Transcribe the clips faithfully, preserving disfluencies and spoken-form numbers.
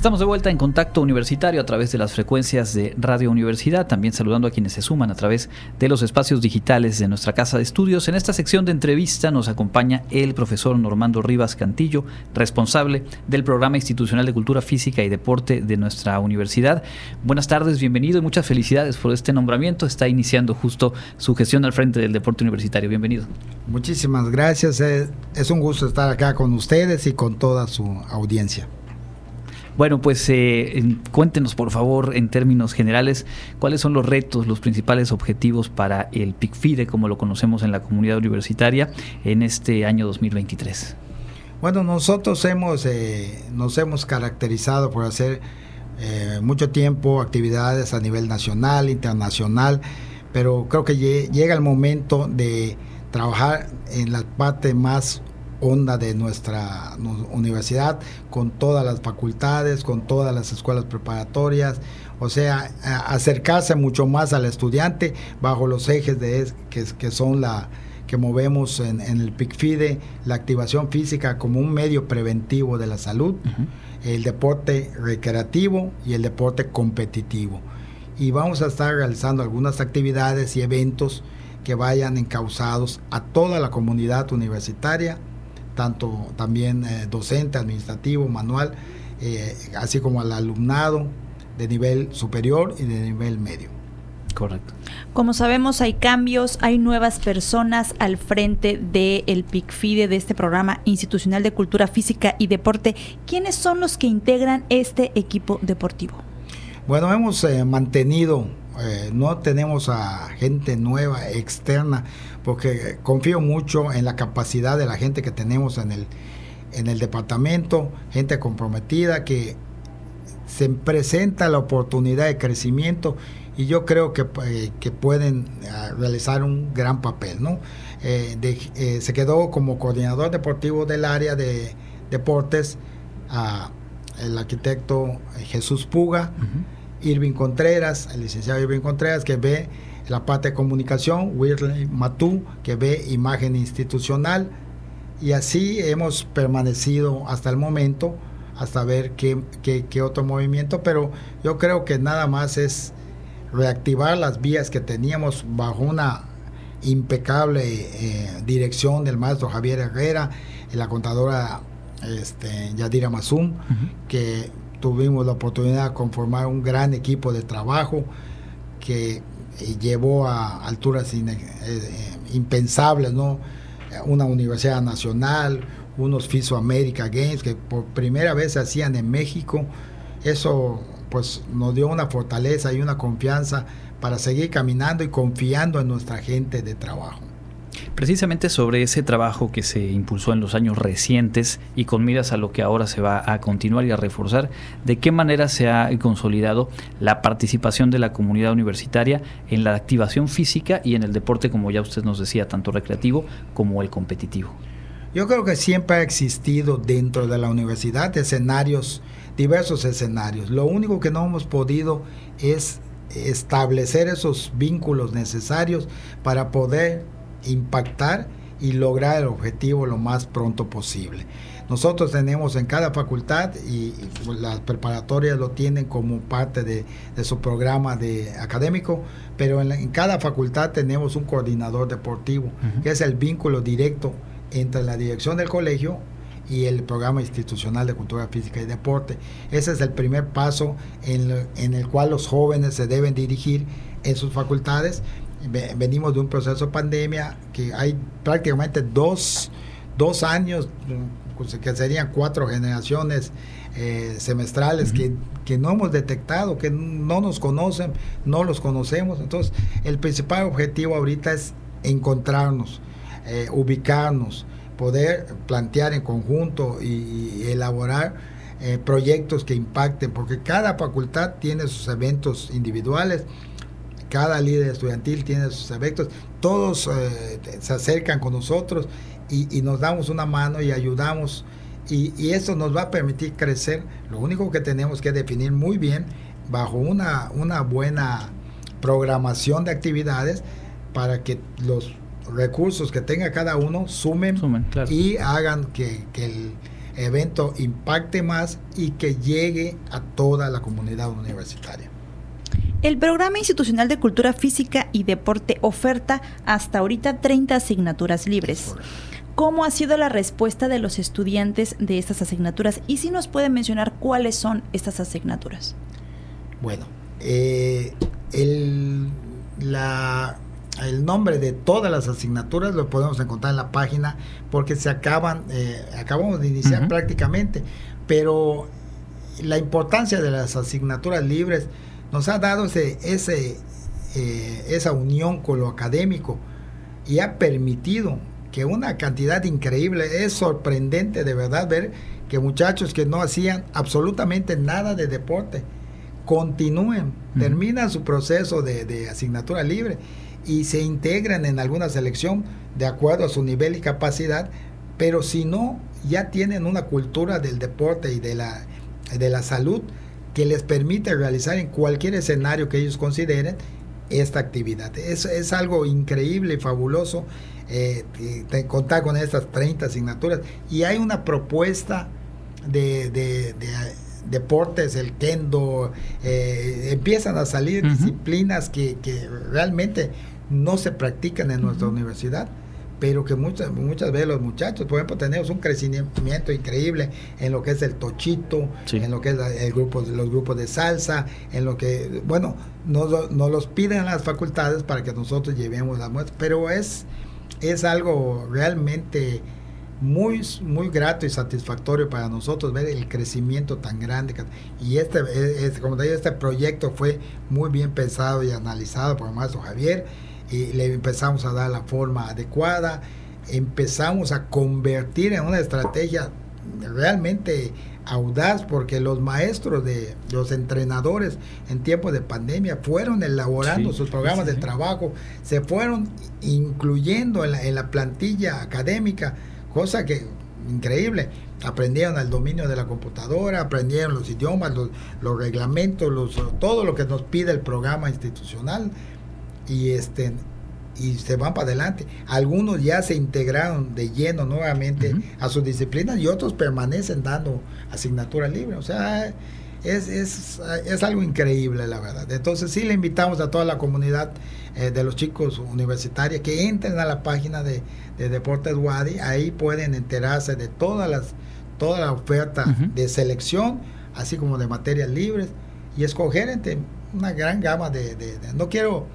Estamos de vuelta en Contacto Universitario a través de las frecuencias de Radio Universidad, también saludando a quienes se suman a través de los espacios digitales de nuestra casa de estudios. En esta sección de entrevista nos acompaña el profesor Normando Rivas Cantillo, responsable del Programa Institucional de Cultura Física y Deporte de nuestra universidad. Buenas tardes, bienvenido y muchas felicidades por este nombramiento. Está iniciando justo su gestión al frente del deporte universitario. Bienvenido. Muchísimas gracias. Es un gusto estar acá con ustedes y con toda su audiencia. Bueno, pues eh, cuéntenos por favor en términos generales cuáles son los retos, los principales objetivos para el PICFYDE, como lo conocemos en la comunidad universitaria, en este año dos mil veintitrés. Bueno, nosotros hemos eh, nos hemos caracterizado por hacer eh, mucho tiempo actividades a nivel nacional, internacional, pero creo que llega el momento de trabajar en la parte más onda de nuestra universidad, con todas las facultades, con todas las escuelas preparatorias, o sea, acercarse mucho más al estudiante bajo los ejes de que, que son la que movemos en, en el PICFYDE, la activación física como un medio preventivo de la salud, uh-huh. el deporte recreativo y el deporte competitivo. Y vamos a estar realizando algunas actividades y eventos que vayan encauzados a toda la comunidad universitaria, tanto también eh, docente, administrativo, manual, eh, así como al alumnado de nivel superior y de nivel medio. Correcto. Como sabemos, hay cambios, hay nuevas personas al frente del PICFYDE, de este Programa Institucional de Cultura Física y Deporte. ¿Quiénes son los que integran este equipo deportivo? Bueno, hemos eh, mantenido, eh, no tenemos a gente nueva, externa, porque confío mucho en la capacidad de la gente que tenemos en el, en el departamento, gente comprometida que se presenta la oportunidad de crecimiento y yo creo que, eh, que pueden realizar un gran papel, ¿no? Eh, de, eh, se quedó como coordinador deportivo del área de deportes a, el arquitecto Jesús Puga, uh-huh. Irving Contreras, el licenciado Irving Contreras, que ve la parte de comunicación, Wirley Matú, que ve imagen institucional, y así hemos permanecido hasta el momento, hasta ver qué, qué, qué otro movimiento, pero yo creo que nada más es reactivar las vías que teníamos bajo una impecable eh, dirección del maestro Javier Herrera, la contadora este, Yadira Mazum, uh-huh. que tuvimos la oportunidad de conformar un gran equipo de trabajo que llevó a alturas in, eh, impensables, ¿no? Una universidad nacional, unos FISU América Games que por primera vez se hacían en México. Eso pues nos dio una fortaleza y una confianza para seguir caminando y confiando en nuestra gente de trabajo. Precisamente sobre ese trabajo que se impulsó en los años recientes y con miras a lo que ahora se va a continuar y a reforzar, ¿de qué manera se ha consolidado la participación de la comunidad universitaria en la activación física y en el deporte, como ya usted nos decía, tanto recreativo como el competitivo? Yo creo que siempre ha existido dentro de la universidad escenarios, diversos escenarios. Lo único que no hemos podido es establecer esos vínculos necesarios para poder impactar y lograr el objetivo lo más pronto posible. Nosotros tenemos en cada facultad y, y las preparatorias lo tienen como parte de, de su programa de académico, pero en, la, en cada facultad tenemos un coordinador deportivo, uh-huh. que es el vínculo directo entre la dirección del colegio y el Programa Institucional de Cultura Física y Deporte. Ese es el primer paso en, en el cual los jóvenes se deben dirigir en sus facultades. Venimos de un proceso de pandemia que hay prácticamente dos, dos años, que serían cuatro generaciones eh, semestrales, uh-huh. que, que no hemos detectado, que no nos conocen, no los conocemos. Entonces, el principal objetivo ahorita es encontrarnos, eh, ubicarnos, poder plantear en conjunto y, y elaborar eh, proyectos que impacten, porque cada facultad tiene sus eventos individuales, cada líder estudiantil tiene sus efectos, todos eh, se acercan con nosotros y, y nos damos una mano y ayudamos y, y eso nos va a permitir crecer. Lo único que tenemos que definir muy bien bajo una, una buena programación de actividades para que los recursos que tenga cada uno sumen, sumen claro. y hagan que, que el, evento impacte más y que llegue a toda la comunidad universitaria. El Programa Institucional de Cultura Física y Deporte oferta hasta ahorita treinta asignaturas libres. ¿Cómo ha sido la respuesta de los estudiantes de estas asignaturas? Y si nos pueden mencionar cuáles son estas asignaturas. Bueno, eh, el, la, el nombre de todas las asignaturas lo podemos encontrar en la página porque se acaban, eh, acabamos de iniciar uh-huh. prácticamente, pero la importancia de las asignaturas libres nos ha dado ese, ese, eh, esa unión con lo académico y ha permitido que una cantidad increíble, es sorprendente de verdad ver que muchachos que no hacían absolutamente nada de deporte, continúen, mm. terminan su proceso de, de asignatura libre y se integran en alguna selección de acuerdo a su nivel y capacidad, pero si no, ya tienen una cultura del deporte y de la, de la salud que les permite realizar en cualquier escenario que ellos consideren esta actividad. Es, es algo increíble y fabuloso eh, contar con estas treinta asignaturas. Y hay una propuesta de, de, de deportes, el kendo, eh, empiezan a salir uh-huh. disciplinas que, que realmente no se practican en nuestra uh-huh. universidad, pero que muchas, muchas veces los muchachos, por ejemplo, tenemos un crecimiento increíble en lo que es el tochito, sí. en lo que es el grupo, los grupos de salsa, en lo que, bueno, nos, nos los piden las facultades para que nosotros llevemos las muestras, pero es, es algo realmente muy, muy grato y satisfactorio para nosotros ver el crecimiento tan grande que, y este, este, como te digo, este proyecto fue muy bien pensado y analizado por el maestro Javier, y le empezamos a dar la forma adecuada, empezamos a convertir en una estrategia realmente audaz, porque los maestros, de los entrenadores en tiempos de pandemia fueron elaborando sí, sus programas sí, sí. de trabajo, se fueron incluyendo en la, en la plantilla académica, cosa que increíble, aprendieron el dominio de la computadora, aprendieron los idiomas, los, los reglamentos, los, todo lo que nos pide el programa institucional, y este y se van para adelante. Algunos ya se integraron de lleno nuevamente uh-huh. a sus disciplinas y otros permanecen dando asignatura libre. O sea, es, es, es algo increíble, la verdad. Entonces sí le invitamos a toda la comunidad eh, de los chicos universitarios que entren a la página de, de Deportes Wadi. Ahí pueden enterarse de todas las toda la oferta uh-huh. de selección, así como de materias libres, y escoger entre una gran gama de, de, de no quiero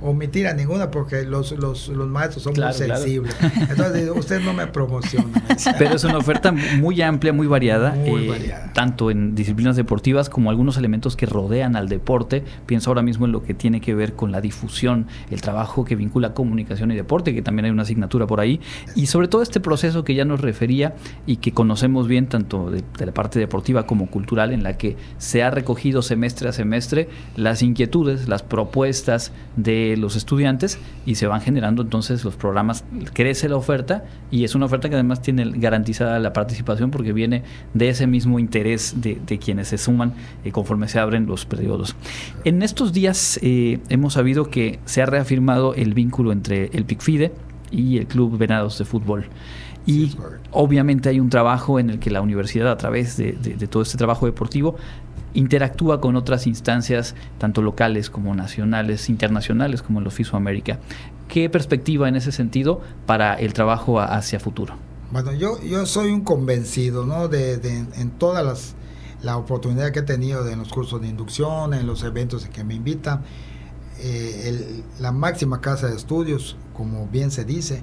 omitir a ninguna porque los, los, los maestros son claro, muy sensibles. Claro. Entonces, usted no me promociona. Pero es una oferta muy amplia, muy variada, muy eh, variada, tanto en disciplinas deportivas como algunos elementos que rodean al deporte. Pienso ahora mismo en lo que tiene que ver con la difusión, el trabajo que vincula comunicación y deporte, que también hay una asignatura por ahí, y sobre todo este proceso que ya nos refería y que conocemos bien tanto de, de la parte deportiva como cultural, en la que se ha recogido semestre a semestre las inquietudes, las propuestas de los estudiantes, y se van generando entonces los programas, crece la oferta, y es una oferta que además tiene garantizada la participación porque viene de ese mismo interés de, de quienes se suman eh, conforme se abren los periodos. En estos días eh, hemos sabido que se ha reafirmado el vínculo entre el PICFYDE y el Club Venados de Fútbol. Y obviamente hay un trabajo en el que la universidad, a través de, de, de todo este trabajo deportivo, interactúa con otras instancias, tanto locales como nacionales, internacionales, como los FISU América. ¿Qué perspectiva en ese sentido para el trabajo a, hacia futuro? Bueno, yo, yo soy un convencido, ¿no? de, de, en todas las la oportunidad que he tenido de, en los cursos de inducción, en los eventos en que me invitan, eh, el, la máxima casa de estudios, como bien se dice,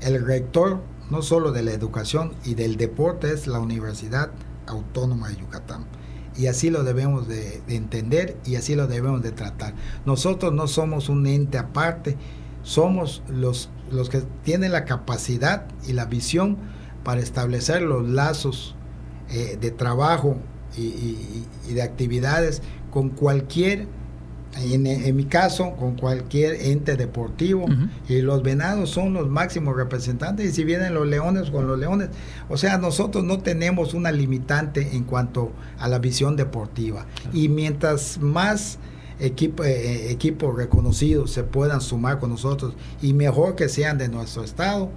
el rector no solo de la educación y del deporte es la Universidad Autónoma de Yucatán. Y así lo debemos de, de entender y así lo debemos de tratar. Nosotros no somos un ente aparte, somos los, los que tienen la capacidad y la visión para establecer los lazos eh, de trabajo y, y, y de actividades con cualquier, en, en mi caso, con cualquier ente deportivo. Uh-huh. Y los Venados son los máximos representantes, y si vienen los Leones, con los Leones. O sea, nosotros no tenemos una limitante en cuanto a la visión deportiva. Uh-huh. Y mientras más equipo, eh, equipos reconocidos se puedan sumar con nosotros, y mejor que sean de nuestro estado,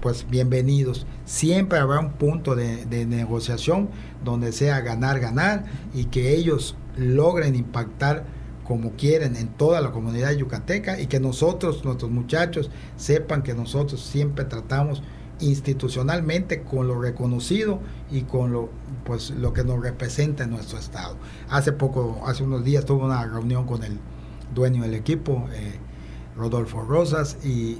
pues bienvenidos. Siempre habrá un punto de, de negociación donde sea ganar, ganar, y que ellos logren impactar como quieren en toda la comunidad yucateca, y que nosotros, nuestros muchachos, sepan que nosotros siempre tratamos institucionalmente con lo reconocido y con lo, pues, lo que nos representa en nuestro estado. Hace poco, hace unos días, tuve una reunión con el dueño del equipo, eh, Rodolfo Rosas, y,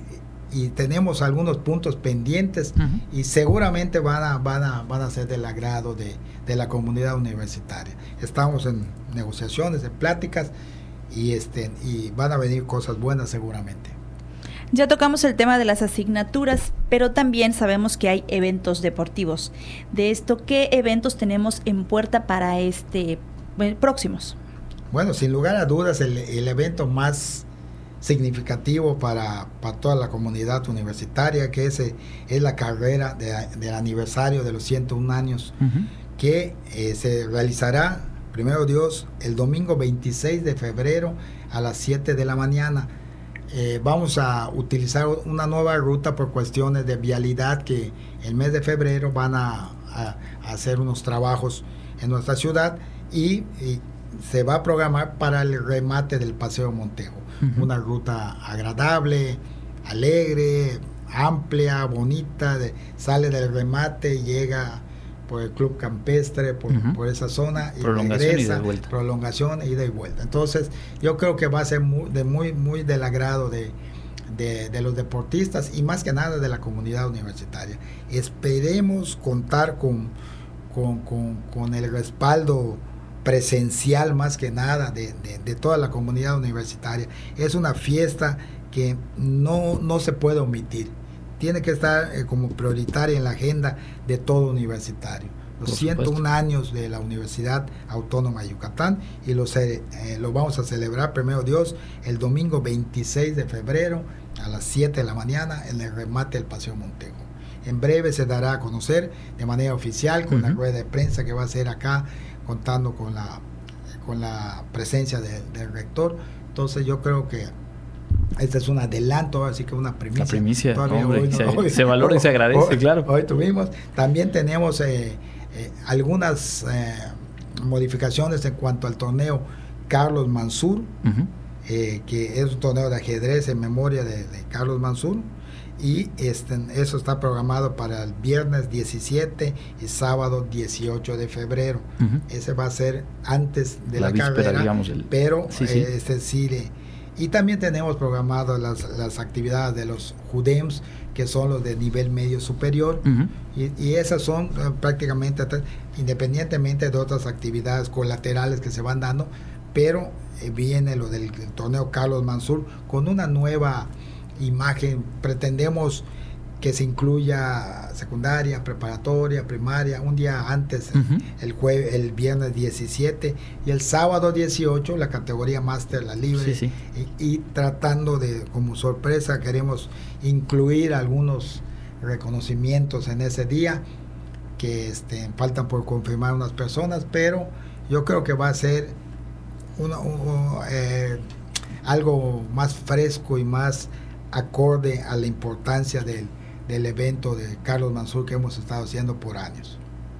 y tenemos algunos puntos pendientes, uh-huh, y seguramente van a, van a, van a ser del agrado de, de la comunidad universitaria. Estamos en negociaciones, en pláticas, y, este, y van a venir cosas buenas seguramente. Ya tocamos el tema de las asignaturas, pero también sabemos que hay eventos deportivos. De esto, ¿qué eventos tenemos en puerta para este próximos? Bueno, sin lugar a dudas, el, el evento más significativo para, para toda la comunidad universitaria, que es, es la carrera de, del aniversario de los ciento uno años, uh-huh, que eh, se realizará, primero Dios, el domingo veintiséis de febrero a las siete de la mañana. Eh, vamos a utilizar una nueva ruta por cuestiones de vialidad, que el mes de febrero van a, a, a hacer unos trabajos en nuestra ciudad, y, y se va a programar para el remate del Paseo Montejo. Uh-huh. Una ruta agradable, alegre, amplia, bonita, de, sale del remate, llega por el Club Campestre, por, uh-huh, por esa zona, y regresa, prolongación, ida y vuelta. Entonces, yo creo que va a ser muy, de, muy, muy del agrado de, de, de los deportistas, y más que nada de la comunidad universitaria. Esperemos contar con, con, con, con el respaldo presencial, más que nada, de, de, de toda la comunidad universitaria. Es una fiesta que no, no se puede omitir. Tiene que estar eh, como prioritaria en la agenda de todo universitario. Los ciento uno años de la Universidad Autónoma de Yucatán, y los, eh, los vamos a celebrar, primero Dios, el domingo veintiséis de febrero a las siete de la mañana en el remate del Paseo Montejo. En breve se dará a conocer de manera oficial con, uh-huh, la rueda de prensa que va a ser acá, contando con la, con la presencia de, del rector. Entonces yo creo que este es un adelanto, así que una primicia. La primicia, hombre, hoy no, se, hoy, se valora hoy, y se agradece, hoy, claro. Hoy tuvimos. También tenemos eh, eh, algunas eh, modificaciones en cuanto al torneo Carlos Mansur, uh-huh, eh, que es un torneo de ajedrez en memoria de, de Carlos Mansur, y este, eso está programado para el viernes diecisiete y sábado dieciocho de febrero. Uh-huh. Ese va a ser antes de la, la víspera, carrera, digamos, el... pero sí, sí. Eh, este sí le, y también tenemos programadas las, las actividades de los JUDEMs, que son los de nivel medio superior, uh-huh, y, y esas son uh, prácticamente, independientemente de otras actividades colaterales que se van dando, pero eh, viene lo del torneo Carlos Mansur con una nueva imagen. Pretendemos que se incluya secundaria, preparatoria, primaria, un día antes, uh-huh, el jueves, el viernes diecisiete, y el sábado dieciocho la categoría máster, la libre, sí, sí. Y, y tratando de, como sorpresa, queremos incluir algunos reconocimientos en ese día que este, faltan por confirmar unas personas, pero yo creo que va a ser una, una, eh, algo más fresco y más acorde a la importancia del del evento de Carlos Mansur que hemos estado haciendo por años.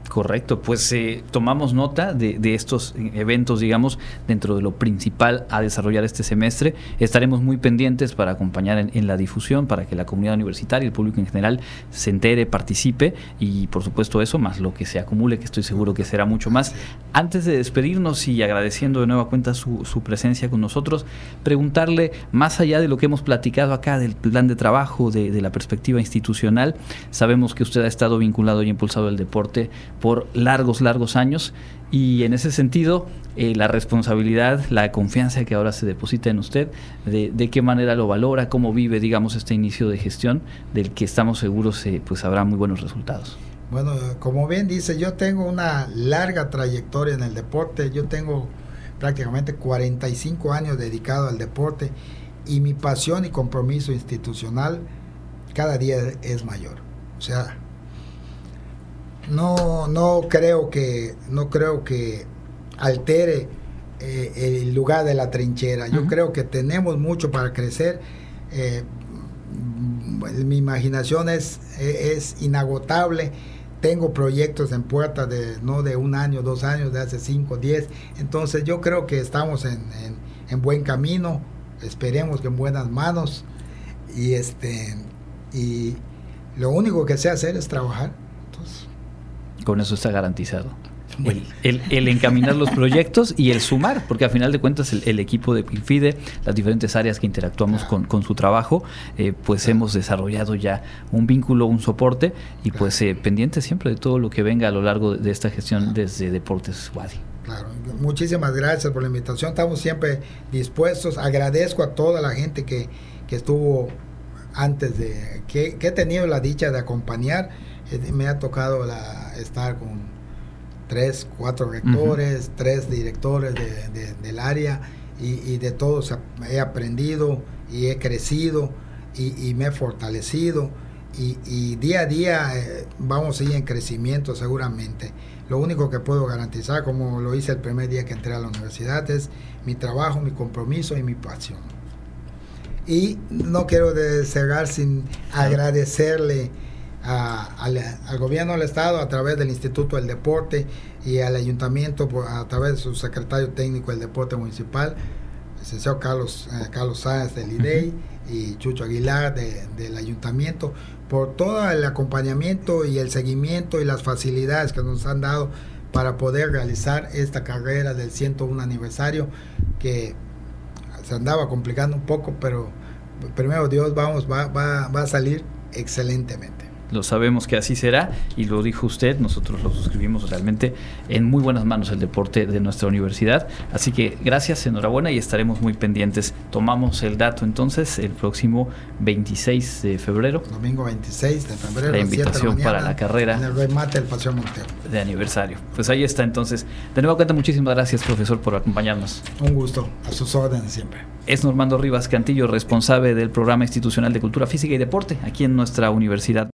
Correcto, pues eh, tomamos nota de, de estos eventos, digamos, dentro de lo principal a desarrollar este semestre. Estaremos muy pendientes para acompañar en, en la difusión, para que la comunidad universitaria y el público en general se entere, participe, y por supuesto eso, más lo que se acumule, que estoy seguro que será mucho más. Antes de despedirnos y agradeciendo de nueva cuenta su, su presencia con nosotros, preguntarle, más allá de lo que hemos platicado acá, del plan de trabajo, de, de la perspectiva institucional, sabemos que usted ha estado vinculado y impulsado al deporte por largos, largos años, y en ese sentido, eh, la responsabilidad, la confianza que ahora se deposita en usted, de, de qué manera lo valora, cómo vive, digamos, este inicio de gestión, del que estamos seguros eh, pues habrá muy buenos resultados. Bueno, como bien dice, yo tengo una larga trayectoria en el deporte, yo tengo prácticamente cuarenta y cinco años dedicado al deporte, y mi pasión y compromiso institucional cada día es mayor. O sea, No, no creo que no creo que altere eh, el lugar de la trinchera. Yo, uh-huh, creo que tenemos mucho para crecer. Eh, mi imaginación es, es inagotable. Tengo proyectos en puerta de no de un año, dos años, de hace cinco, diez. Entonces yo creo que estamos en, en, en buen camino, esperemos que en buenas manos. Y este y lo único que sé hacer es trabajar. Entonces, con eso está garantizado. El, el, el encaminar los proyectos y el sumar, porque al final de cuentas el, el equipo de PICFYDE, las diferentes áreas que interactuamos claro. con, con su trabajo, eh, pues claro. hemos desarrollado ya un vínculo, un soporte y claro. pues eh, pendiente siempre de todo lo que venga a lo largo de esta gestión claro. desde Deportes Wadi. Claro, muchísimas gracias por la invitación, estamos siempre dispuestos, agradezco a toda la gente que, que estuvo antes de, que, que he tenido la dicha de acompañar, me ha tocado la, estar con tres, cuatro rectores, uh-huh. tres directores de, de, del área y, y de todos he aprendido y he crecido y, y me he fortalecido y, y día a día eh, vamos a ir en crecimiento seguramente. Lo único que puedo garantizar, como lo hice el primer día que entré a la universidad, es mi trabajo, mi compromiso y mi pasión. Y no quiero despegar sin agradecerle A, al, al gobierno del estado a través del Instituto del Deporte y al ayuntamiento por, a través de su secretario técnico del deporte municipal, el licenciado Carlos, eh, Carlos Sáenz del I D E I y Chucho Aguilar de, del ayuntamiento, por todo el acompañamiento y el seguimiento y las facilidades que nos han dado para poder realizar esta carrera del ciento uno aniversario, que se andaba complicando un poco, pero primero Dios vamos va, va, va a salir excelentemente. Lo sabemos que así será y lo dijo usted, nosotros lo suscribimos, realmente en muy buenas manos el deporte de nuestra universidad, así que gracias, enhorabuena y estaremos muy pendientes. Tomamos el dato entonces el próximo veintiséis de febrero. Domingo veintiséis de febrero. La invitación la para la carrera. En el remate del Paseo Montejo. De aniversario. Pues ahí está entonces. De nuevo cuenta, muchísimas gracias profesor por acompañarnos. Un gusto, a sus órdenes siempre. Es Normando Rivas Cantillo, responsable del Programa Institucional de Cultura Física y Deporte aquí en nuestra universidad.